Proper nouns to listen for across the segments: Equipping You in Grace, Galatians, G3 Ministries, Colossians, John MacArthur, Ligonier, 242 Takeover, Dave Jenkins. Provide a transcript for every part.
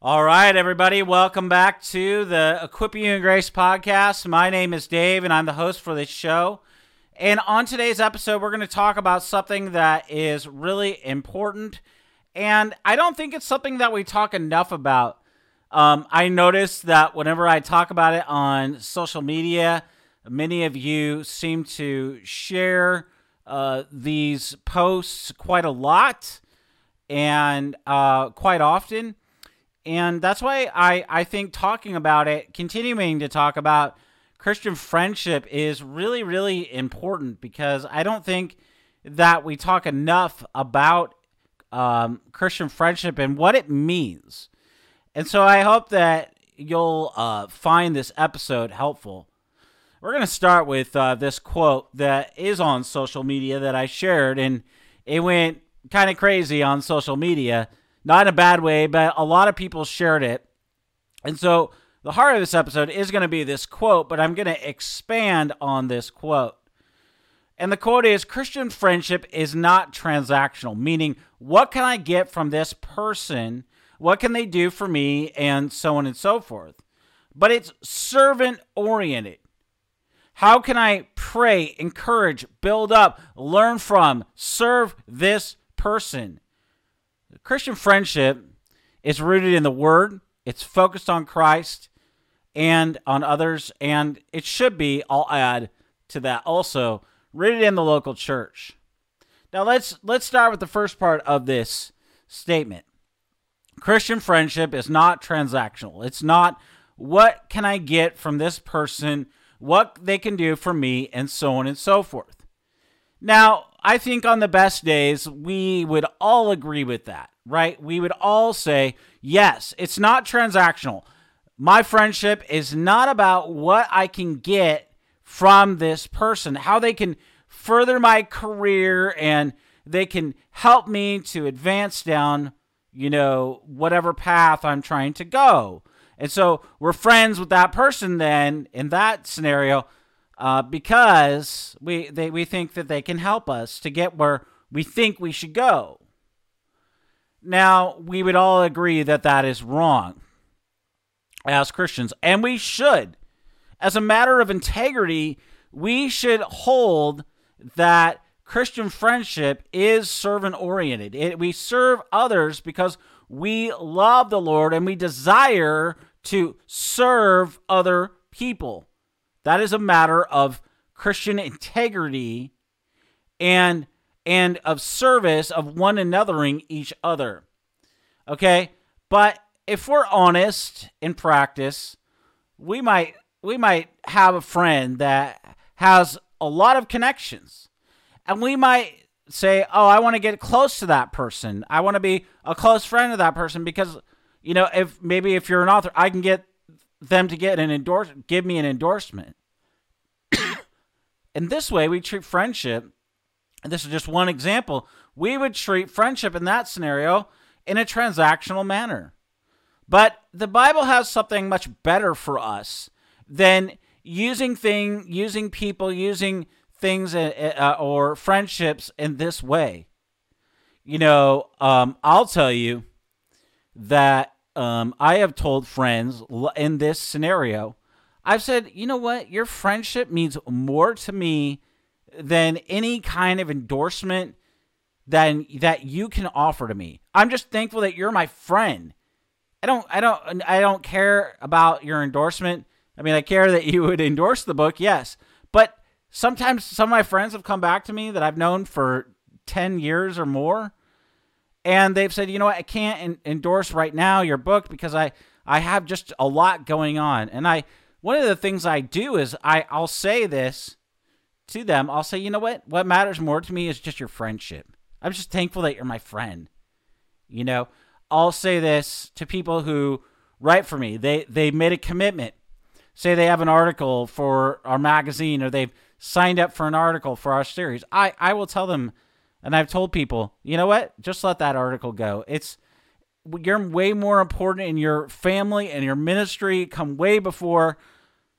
All right, everybody, welcome back to the Equipping You in Grace podcast. My name is Dave, and I'm the host for this show. And on today's episode, we're going to talk about something that is really important, and I don't think it's something that we talk enough about. I noticed that whenever I talk about it on social media, many of you seem to share these posts quite a lot and quite often. And that's why I think talking about it, continuing to talk about Christian friendship is really, really important, because I don't think that we talk enough about Christian friendship and what it means. And so I hope that you'll find this episode helpful. We're going to start with this quote that is on social media that I shared, and it went kind of crazy on social media. Not in a bad way, but a lot of people shared it. And so the heart of this episode is going to be this quote, but I'm going to expand on this quote. And the quote is, "Christian friendship is not transactional," meaning what can I get from this person? What can they do for me? And so on and so forth. But it's servant-oriented. How can I pray, encourage, build up, learn from, serve this person? Christian friendship is rooted in the Word, it's focused on Christ and on others, and it should be, I'll add to that also, rooted in the local church. Now let's start with the first part of this statement. Christian friendship is not transactional. It's not what can I get from this person, what they can do for me, and so on and so forth. Now, I think on the best days, we would all agree with that, right? We would all say, yes, it's not transactional. My friendship is not about what I can get from this person, how they can further my career and they can help me to advance down, whatever path I'm trying to go. And so we're friends with that person then in that scenario, because we think that they can help us to get where we think we should go. Now, we would all agree that that is wrong as Christians, and we should. As a matter of integrity, we should hold that Christian friendship is servant-oriented. We serve others because we love the Lord and we desire to serve other people. That is a matter of Christian integrity and of service, of one anothering each other. Okay? But if we're honest in practice, we might have a friend that has a lot of connections. And we might say, "Oh, I want to get close to that person. I want to be a close friend of that person because, if you're an author, I can get them to give me an endorsement." And this way we treat friendship, and this is just one example, we would treat friendship in that scenario in a transactional manner. But the Bible has something much better for us than using things or friendships in this way. I'll tell you that I have told friends in this scenario, I've said, "You know what? Your friendship means more to me than any kind of endorsement that you can offer to me. I'm just thankful that you're my friend. I don't care about your endorsement. I mean, I care that you would endorse the book, yes. But sometimes some of my friends have come back to me that I've known for 10 years or more. And they've said, "You know what, I can't endorse right now your book because I have just a lot going on." And one of the things I do is I'll say this to them. I'll say, "You know what matters more to me is just your friendship. I'm just thankful that you're my friend. You know, I'll say this to people who write for me. They made a commitment. Say they have an article for our magazine, or they've signed up for an article for our series. I will tell them, and I've told people, you know what? Just let that article go. You're way more important in your family and your ministry. Come way before,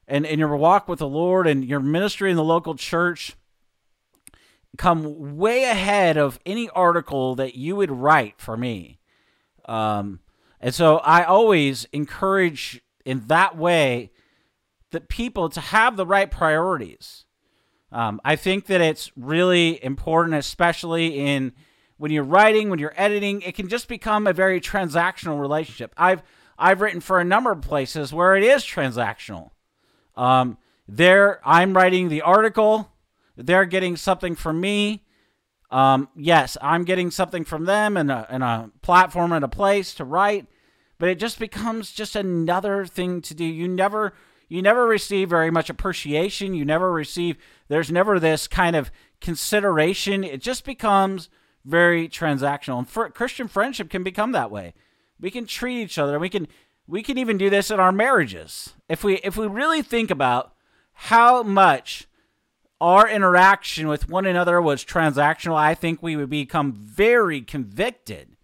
and in your walk with the Lord and your ministry in the local church, come way ahead of any article that you would write for me. And so I always encourage in that way the people to have the right priorities. I think that it's really important, especially in when you're writing, when you're editing, it can just become a very transactional relationship. I've written for a number of places where it is transactional. There, I'm writing the article. They're getting something from me. Yes, I'm getting something from them and a platform and a place to write, but it just becomes just another thing to do. You never receive very much appreciation. There's never this kind of consideration. It just becomes very transactional. And Christian friendship can become that way. We can treat each other. We can even do this in our marriages. If we really think about how much our interaction with one another was transactional, I think we would become very convicted.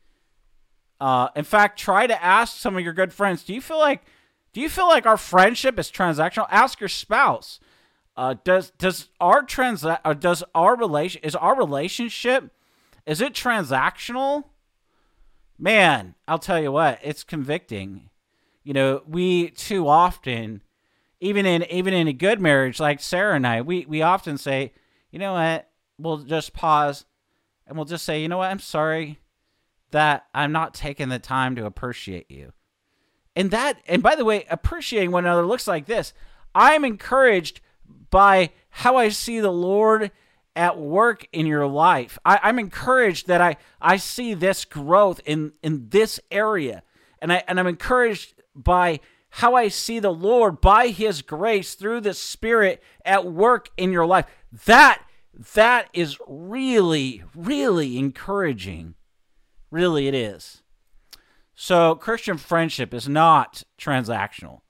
In fact, try to ask some of your good friends, do you feel like our friendship is transactional? Ask your spouse, is our relationship, is it transactional? Man, I'll tell you what, it's convicting. You know, we too often, even in a good marriage like Sarah and I, we often say, you know what, we'll just pause and we'll just say, you know what, I'm sorry that I'm not taking the time to appreciate you. And by the way, appreciating one another looks like this. I'm encouraged by how I see the Lord at work in your life. I'm encouraged that I see this growth in this area. And I'm encouraged by how I see the Lord by His grace through the Spirit at work in your life. That is really, really encouraging. Really, it is. So Christian friendship is not transactional.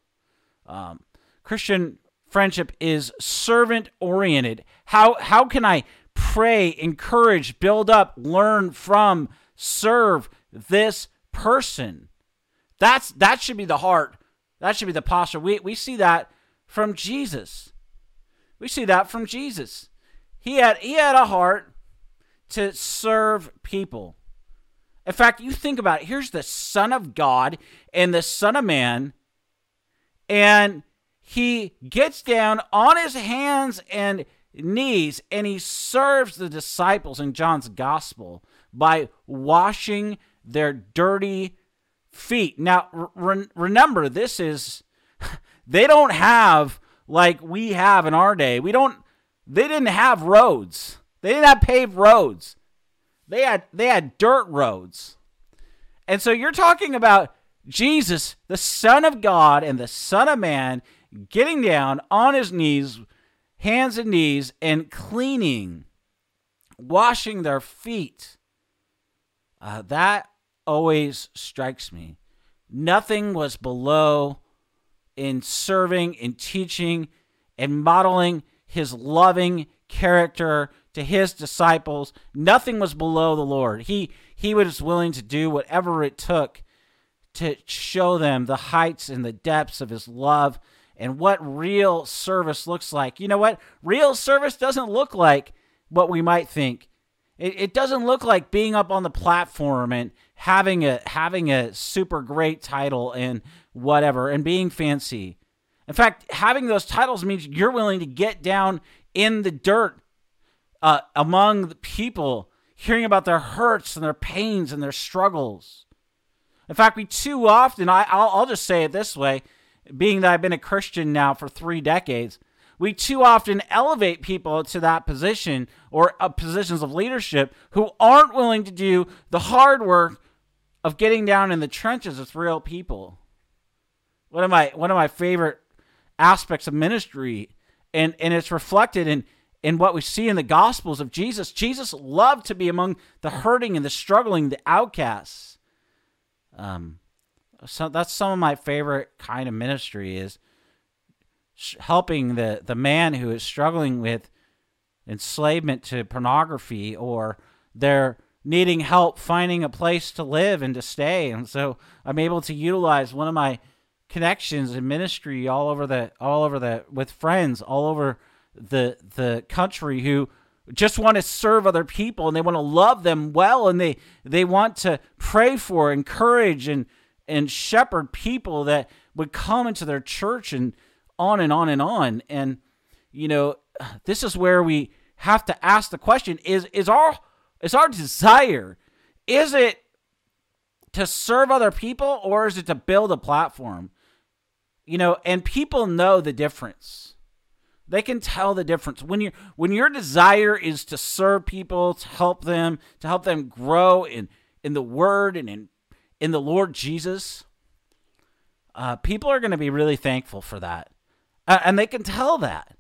Christian friendship is servant-oriented. How can I pray, encourage, build up, learn from, serve this person? That should be the heart. That should be the posture. We see that from Jesus. He had a heart to serve people. In fact, you think about it. Here's the Son of God and the Son of Man, and he gets down on his hands and knees, and he serves the disciples in John's gospel by washing their dirty feet. Now, remember, they don't have like we have in our day. They didn't have roads. They didn't have paved roads. They had dirt roads. And so you're talking about Jesus, the Son of God and the Son of Man, getting down on his knees, hands and knees, and cleaning, washing their feet. That always strikes me. Nothing was below in serving, in teaching, and modeling his loving character to his disciples. Nothing was below the Lord. He was willing to do whatever it took to show them the heights and the depths of his love and what real service looks like. You know what? Real service doesn't look like what we might think. It doesn't look like being up on the platform and having a super great title and whatever and being fancy. In fact, having those titles means you're willing to get down in the dirt among the people, hearing about their hurts and their pains and their struggles. In fact, we too often, I'll just say it this way, being that I've been a Christian now for 3 decades, we too often elevate people to that position or positions of leadership who aren't willing to do the hard work of getting down in the trenches with real people. One of my favorite aspects of ministry, and it's reflected in what we see in the Gospels of Jesus. Jesus loved to be among the hurting and the struggling, the outcasts. So that's some of my favorite kind of ministry is helping the man who is struggling with enslavement to pornography, or they're needing help finding a place to live and to stay. And so I'm able to utilize one of my connections in ministry with friends all over the country who just want to serve other people, and they want to love them well, and they want to pray for, encourage, and shepherd people that would come into their church, and on and on and on. And you know, this is where we have to ask the question: is our desire, is it to serve other people, or is it to build a platform? You know, and people know the difference. They can tell the difference. When your desire is to serve people, to help them grow in the Word and in the Lord Jesus, people are going to be really thankful for that. And they can tell that.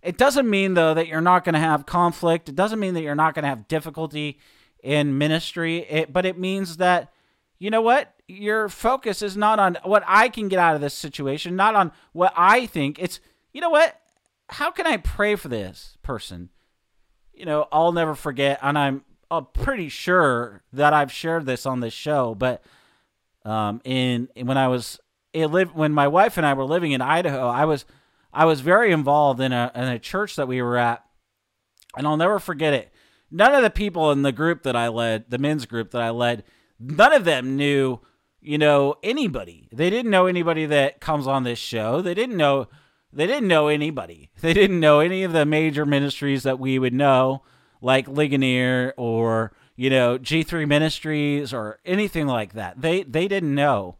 It doesn't mean, though, that you're not going to have conflict. It doesn't mean that you're not going to have difficulty in ministry. But it means that, you know what? Your focus is not on what I can get out of this situation, not on what I think. It's, you know what? How can I pray for this person? You know, I'll never forget, and I'm pretty sure that I've shared this on this show, but when my wife and I were living in Idaho, I was very involved in a church that we were at, and I'll never forget it. None of the people in the group that I led, the men's group that I led, none of them knew, you know, anybody. They didn't know anybody that comes on this show. They didn't know anybody. They didn't know any of the major ministries that we would know, like Ligonier or, you know, G3 Ministries or anything like that. They didn't know.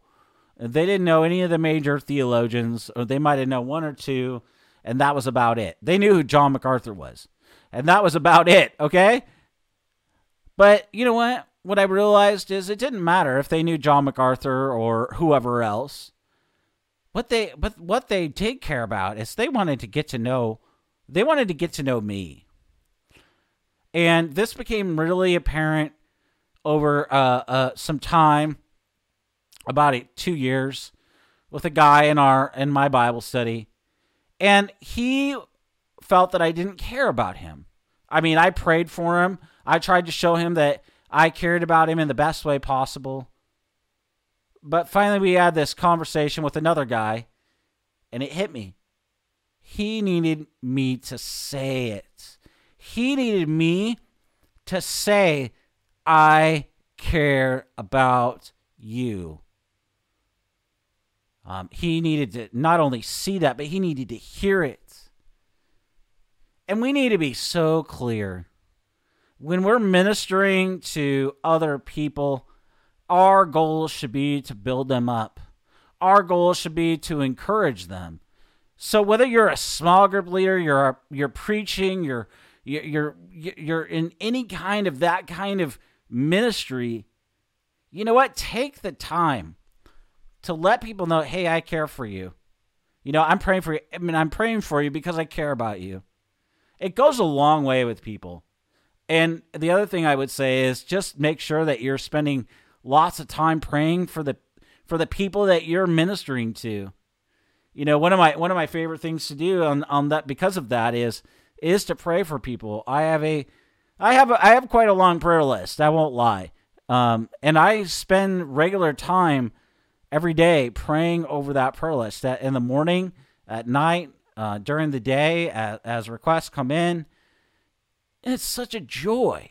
They didn't know any of the major theologians, or they might have known one or two, and that was about it. They knew who John MacArthur was, and that was about it, okay? But you know what? What I realized is it didn't matter if they knew John MacArthur or whoever else. What they did care about is they wanted to get to know me. And this became really apparent over some time, about 2 years, with a guy in my Bible study, and he felt that I didn't care about him. I mean, I prayed for him. I tried to show him that I cared about him in the best way possible. But finally, we had this conversation with another guy, and it hit me. He needed me to say it. He needed me to say, I care about you. He needed to not only see that, but he needed to hear it. And we need to be so clear. When we're ministering to other people, our goal should be to build them up. Our goal should be to encourage them. So whether you're a small group leader, you're preaching, you're in any kind of that kind of ministry, you know what? Take the time to let people know, hey, I care for you. You know, I'm praying for you. I mean, I'm praying for you because I care about you. It goes a long way with people. And the other thing I would say is just make sure that you're spending lots of time praying for the people that you're ministering to. You know, one of my favorite things to do on that, because of that, is to pray for people. I have quite a long prayer list, I won't lie. And I spend regular time every day praying over that prayer list, that in the morning, at night, during the day, as requests come in. And it's such a joy.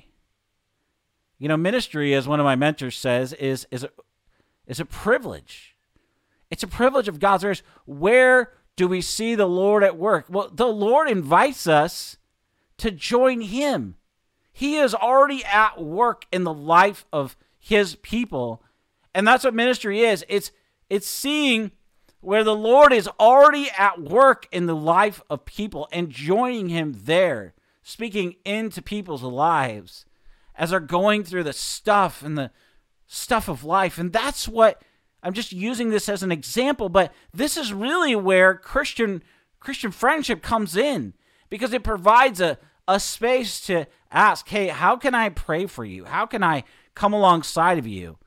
You know, ministry, as one of my mentors says, is a privilege. It's a privilege of God's grace. Where do we see the Lord at work? Well, the Lord invites us to join him. He is already at work in the life of his people. And that's what ministry is. It's seeing where the Lord is already at work in the life of people and joining him there, speaking into people's lives as they're going through the stuff of life. And that's what, I'm just using this as an example, but this is really where Christian friendship comes in, because it provides a space to ask, hey, how can I pray for you? How can I come alongside of you?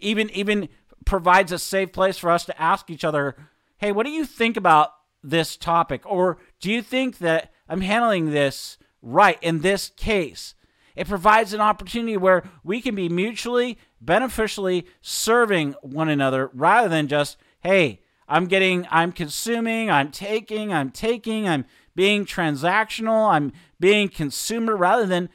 even provides a safe place for us to ask each other, hey, what do you think about this topic? Or do you think that I'm handling this right in this case? It provides an opportunity where we can be mutually, beneficially serving one another rather than just, hey, I'm consuming, I'm taking, I'm being transactional, I'm being consumer, rather than,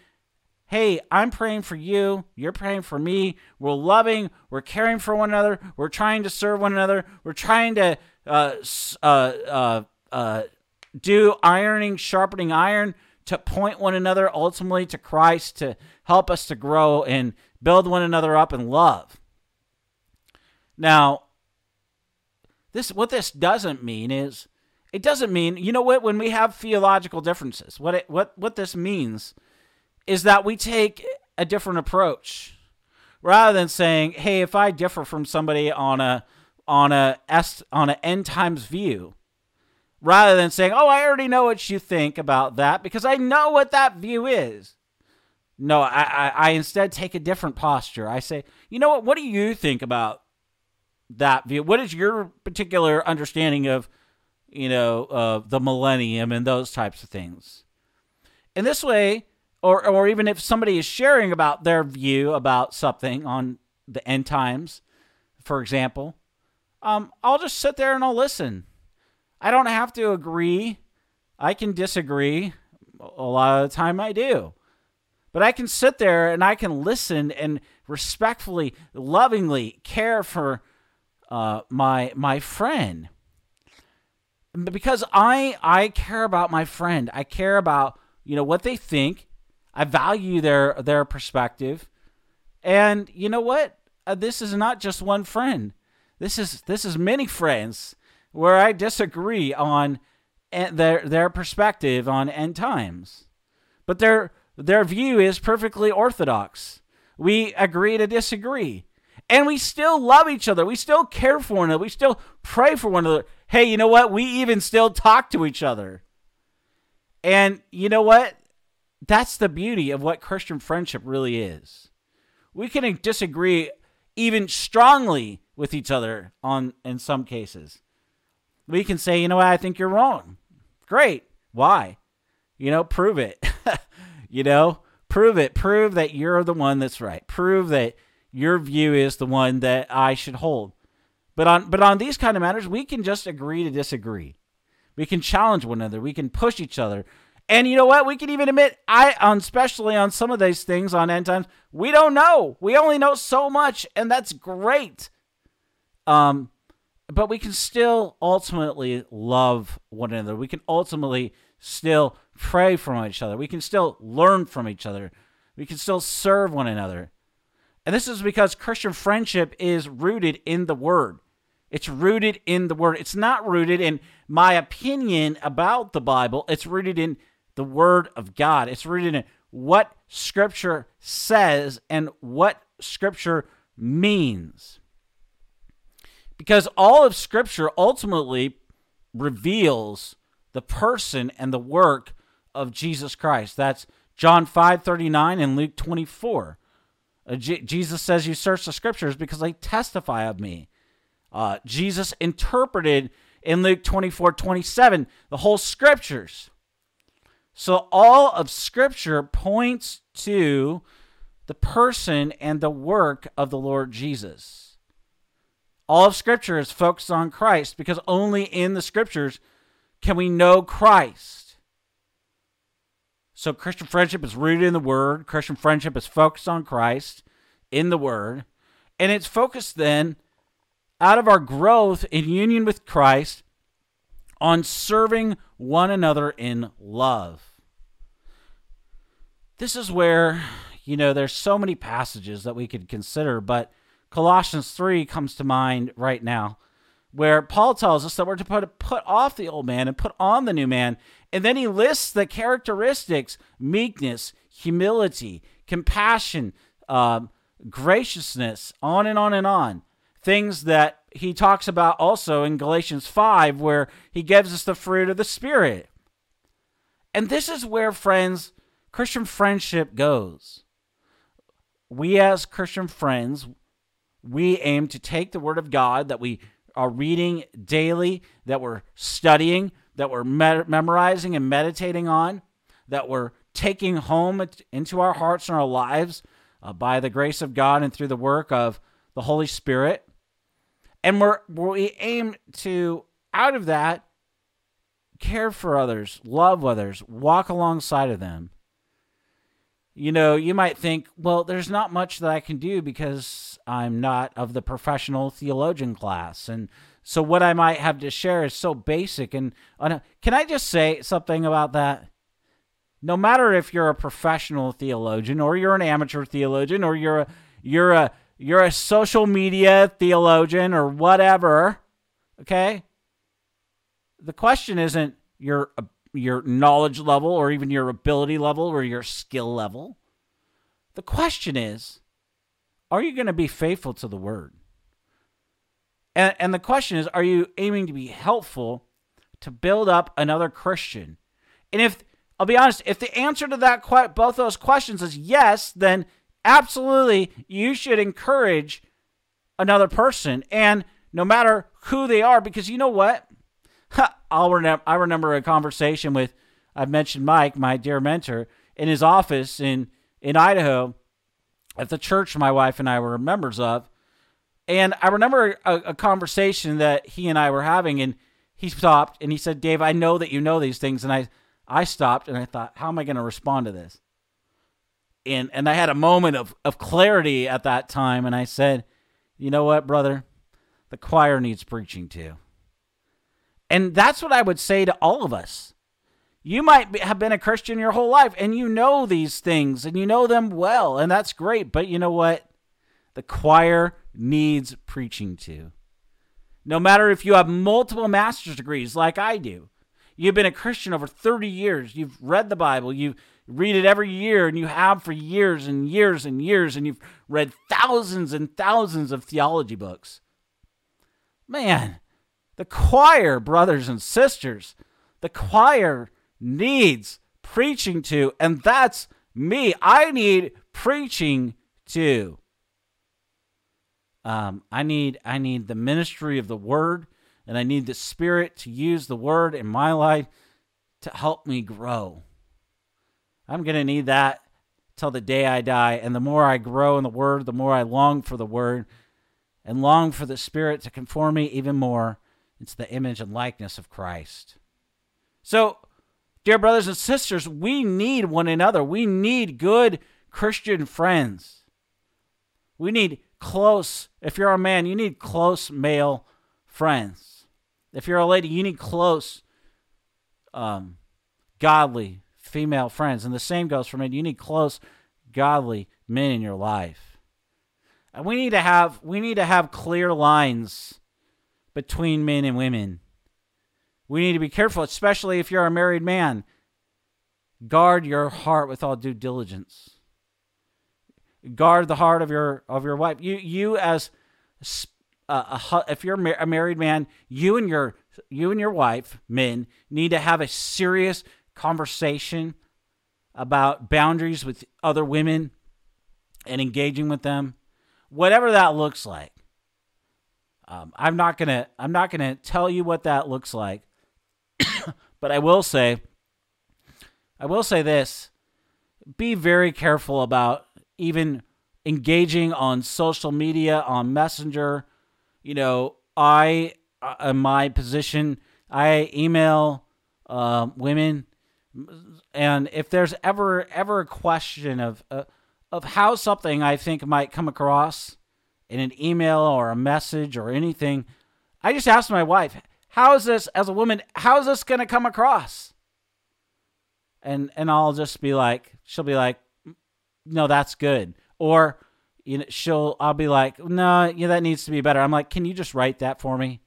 hey, I'm praying for you, you're praying for me, we're loving, we're caring for one another, we're trying to serve one another, we're trying to do ironing, sharpening iron, to point one another ultimately to Christ, to help us to grow and build one another up in love. Now, what this doesn't mean is, it doesn't mean, you know what, when we have theological differences, what this means is that we take a different approach. Rather than saying, hey, if I differ from somebody on an end times view, rather than saying, oh, I already know what you think about that because I know what that view is. No, I instead take a different posture. I say, you know what do you think about that view? What is your particular understanding of, the millennium and those types of things? In this way, or even if somebody is sharing about their view about something on the end times, for example, I'll just sit there and I'll listen. I don't have to agree. I can disagree. A lot of the time I do. But I can sit there and I can listen and respectfully, lovingly care for my friend. Because I care about my friend. I care about, what they think. I value their perspective. And you know what? This is not just one friend. This is many friends where I disagree on their perspective on end times. But their view is perfectly orthodox. We agree to disagree. And we still love each other. We still care for one another. We still pray for one another. Hey, you know what? We even still talk to each other. And you know what? That's the beauty of what Christian friendship really is. We can disagree even strongly with each other in some cases. We can say, you know what, I think you're wrong. Great. Why? Prove it. Prove it. Prove that you're the one that's right. Prove that your view is the one that I should hold. But on these kind of matters, we can just agree to disagree. We can challenge one another. We can push each other. And you know what? We can even admit, especially on some of these things on end times, we don't know. We only know so much, and that's great. But we can still ultimately love one another. We can ultimately still pray for each other. We can still learn from each other. We can still serve one another. And this is because Christian friendship is rooted in the Word. It's rooted in the Word. It's not rooted in my opinion about the Bible. It's rooted in the Word of God. It's rooted in what Scripture says and what Scripture means. Because all of Scripture ultimately reveals the person and the work of Jesus Christ. That's John 5:39 and Luke 24. Jesus says, you search the Scriptures because they testify of me. Jesus interpreted in Luke 24:27 the whole Scriptures. So all of Scripture points to the person and the work of the Lord Jesus. All of Scripture is focused on Christ because only in the Scriptures can we know Christ. So Christian friendship is rooted in the Word. Christian friendship is focused on Christ in the Word. And it's focused then, out of our growth in union with Christ, on serving one another in love. This is where, there's so many passages that we could consider, but Colossians 3 comes to mind right now, where Paul tells us that we're to put off the old man and put on the new man. And then he lists the characteristics: meekness, humility, compassion, graciousness, on and on and on. Things that he talks about also in Galatians 5, where he gives us the fruit of the Spirit. And this is where, friends, Christian friendship goes. We as Christian friends we aim to take the Word of God that we are reading daily, that we're studying, that we're memorizing and meditating on, that we're taking home into our hearts and our lives by the grace of God and through the work of the Holy Spirit. And we aim to, out of that, care for others, love others, walk alongside of them. You know, you might think, well, there's not much that I can do because I'm not of the professional theologian class. And so what I might have to share is so basic. And can I just say something about that? No matter if you're a professional theologian or you're an amateur theologian or you're a social media theologian or whatever, okay? The question isn't your knowledge level or even your ability level or your skill level. The question is, are you going to be faithful to the Word? And the question is, are you aiming to be helpful to build up another Christian? And if, I'll be honest, if the answer to that both those questions is yes, then absolutely you should encourage another person, and no matter who they are, because you know what? I remember a conversation with, I've mentioned Mike, my dear mentor, in his office in Idaho at the church my wife and I were members of. And I remember a conversation that he and I were having, and he stopped and he said, Dave, I know that you know these things. And I stopped and I thought, how am I going to respond to this? And I had a moment of clarity at that time, and I said, you know what, brother? The choir needs preaching too. And that's what I would say to all of us. You might have been a Christian your whole life, and you know these things, and you know them well, and that's great. But you know what? The choir needs preaching to. No matter if you have multiple master's degrees like I do, you've been a Christian over 30 years, you've read the Bible, you read it every year, and you have for years and years and years, and you've read thousands and thousands of theology books. Man, the choir, brothers and sisters, the choir needs preaching to, and that's me. I need preaching to. I need the ministry of the Word, and I need the Spirit to use the Word in my life to help me grow. I'm going to need that till the day I die, and the more I grow in the Word, the more I long for the Word and long for the Spirit to conform me even more into the image and likeness of Christ. So, dear brothers and sisters, we need one another. We need good Christian friends. We need close, if you're a man, you need close male friends. If you're a lady, you need close, godly female friends. And the same goes for men. You need close, godly men in your life. And we need to have clear lines between men and women. We need to be careful, especially if you're a married man. Guard your heart with all due diligence. Guard the heart of your wife. You as if you're a married man, you and your wife, men, need to have a serious conversation about boundaries with other women and engaging with them, whatever that looks like. I'm not gonna tell you what that looks like, but I will say this: be very careful about even engaging on social media, on Messenger. You know, I, in my position, I email women, and if there's ever a question of how something I think might come across in an email or a message or anything, I just asked my wife, how is this, as a woman, how is this going to come across? And I'll just be like, she'll be like, no, that's good. Or you know, I'll be like, no, yeah, that needs to be better. I'm like, can you just write that for me?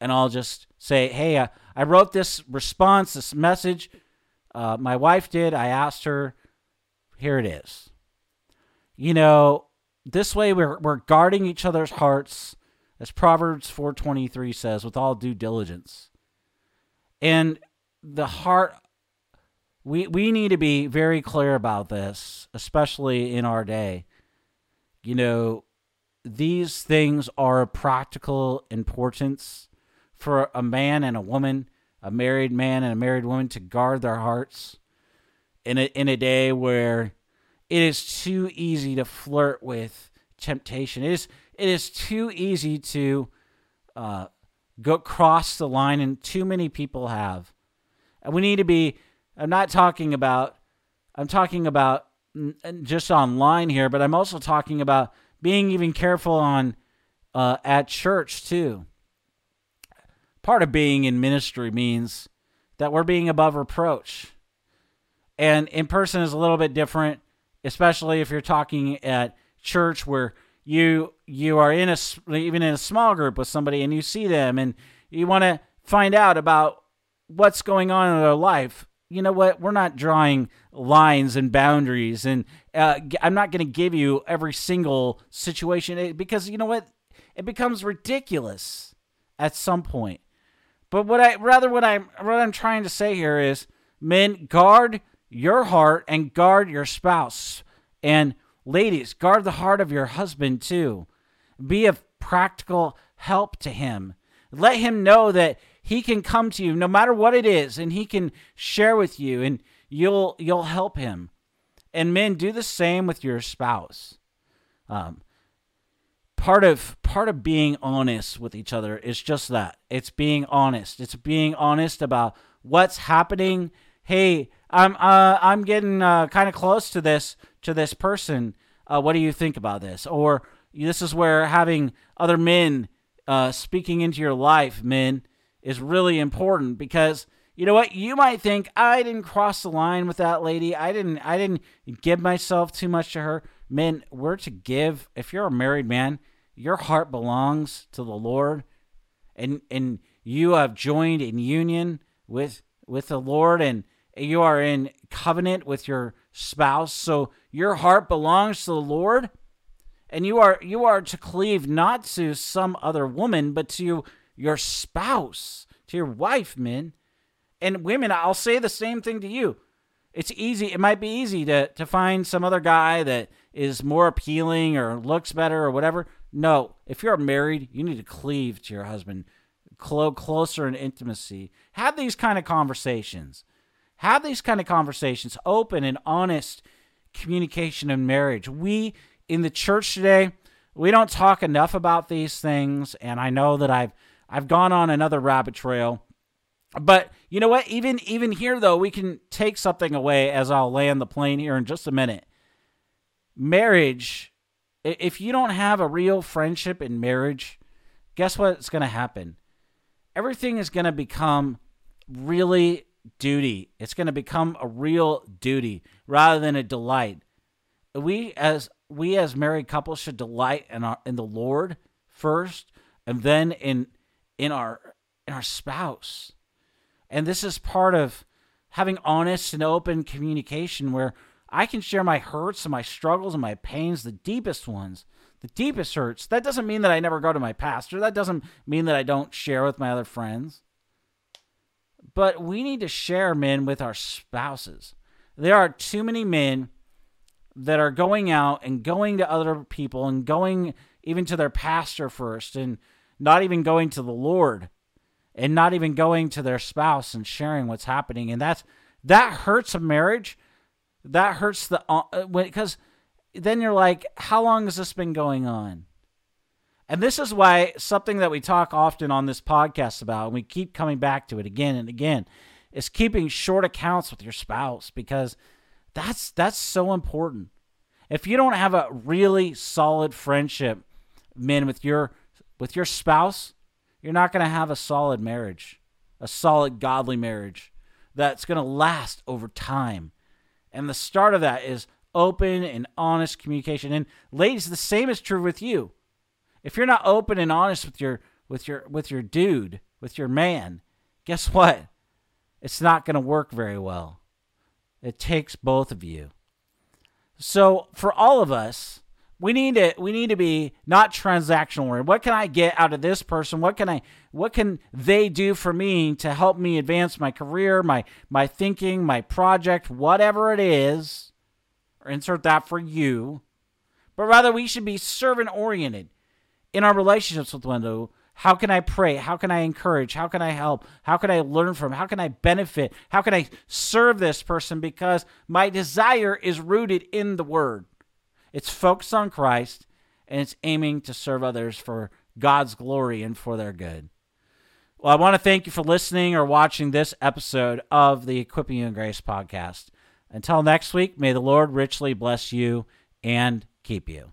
And I'll just say, hey, I wrote this response, this message. My wife did. I asked her. Here it is. You know, this way we're guarding each other's hearts, as Proverbs 4:23 says, with all due diligence. And the heart, we need to be very clear about this, especially in our day. You know, these things are of practical importance for a man and a woman, a married man and a married woman, to guard their hearts in a day where it is too easy to flirt with temptation. It is too easy to go cross the line, and too many people have. And we need to be, I'm talking about just online here, but I'm also talking about being even careful on at church too. Part of being in ministry means that we're being above reproach. And in person is a little bit different, especially if you're talking at church where you are even in a small group with somebody and you see them and you want to find out about what's going on in their life. You know what? We're not drawing lines and boundaries, and I'm not going to give you every single situation, because you know what? It becomes ridiculous at some point. But what I'm trying to say here is, men, guard your heart and guard your spouse. And ladies, guard the heart of your husband too. Be of practical help to him. Let him know that he can come to you no matter what it is, and he can share with you, and you'll help him. And men, do the same with your spouse. Part of being honest with each other is just that. It's being honest. It's being honest about what's happening. Hey, I'm getting kind of close to this person. What do you think about this? Or this is where having other men speaking into your life, men, is really important, because you know what? You might think, I didn't cross the line with that lady. I didn't give myself too much to her. Men, we're to give. If you're a married man, your heart belongs to the Lord, and you have joined in union with the Lord, and you are in covenant with your spouse, so your heart belongs to the Lord, and you are to cleave not to some other woman, but to your spouse, to your wife, men. And women, I'll say the same thing to you. It's easy. It might be easy to find some other guy that is more appealing or looks better or whatever. No, if you're married, you need to cleave to your husband, closer in intimacy. Have these kind of conversations. Open and honest communication in marriage. We in the church today, we don't talk enough about these things, and I know that I've gone on another rabbit trail. But you know what? Even here, though, we can take something away, as I'll land the plane here in just a minute. Marriage, if you don't have a real friendship in marriage, guess what's going to happen? Everything is going to become really duty. It's going to become a real duty rather than a delight. We as married couples should delight in the Lord first, and then in our spouse. And this is part of having honest and open communication, where I can share my hurts and my struggles and my pains, the deepest ones, the deepest hurts. That doesn't mean that I never go to my pastor. That doesn't mean that I don't share with my other friends. But we need to share, men, with our spouses. There are too many men that are going out and going to other people and going even to their pastor first, and not even going to the Lord, and not even going to their spouse and sharing what's happening. And that hurts a marriage. That hurts because then you're like, how long has this been going on? And this is why something that we talk often on this podcast about, and we keep coming back to it again and again, is keeping short accounts with your spouse, because that's so important. If you don't have a really solid friendship, men, with your spouse, you're not going to have a solid marriage, a solid godly marriage that's going to last over time. And the start of that is open and honest communication. And ladies, the same is true with you. If you're not open and honest with your dude, with your man, guess what? It's not going to work very well. It takes both of you. So for all of us, We need to be not transactional oriented. What can I get out of this person? What can they do for me to help me advance my career, my thinking, my project, whatever it is, or insert that for you. But rather, we should be servant oriented. in our relationships with one another. How can I pray? How can I encourage? How can I help? How can I learn from? How can I benefit? How can I serve this person? Because my desire is rooted in the Word. It's focused on Christ, and it's aiming to serve others for God's glory and for their good. Well, I want to thank you for listening or watching this episode of the Equipping You in Grace podcast. Until next week, may the Lord richly bless you and keep you.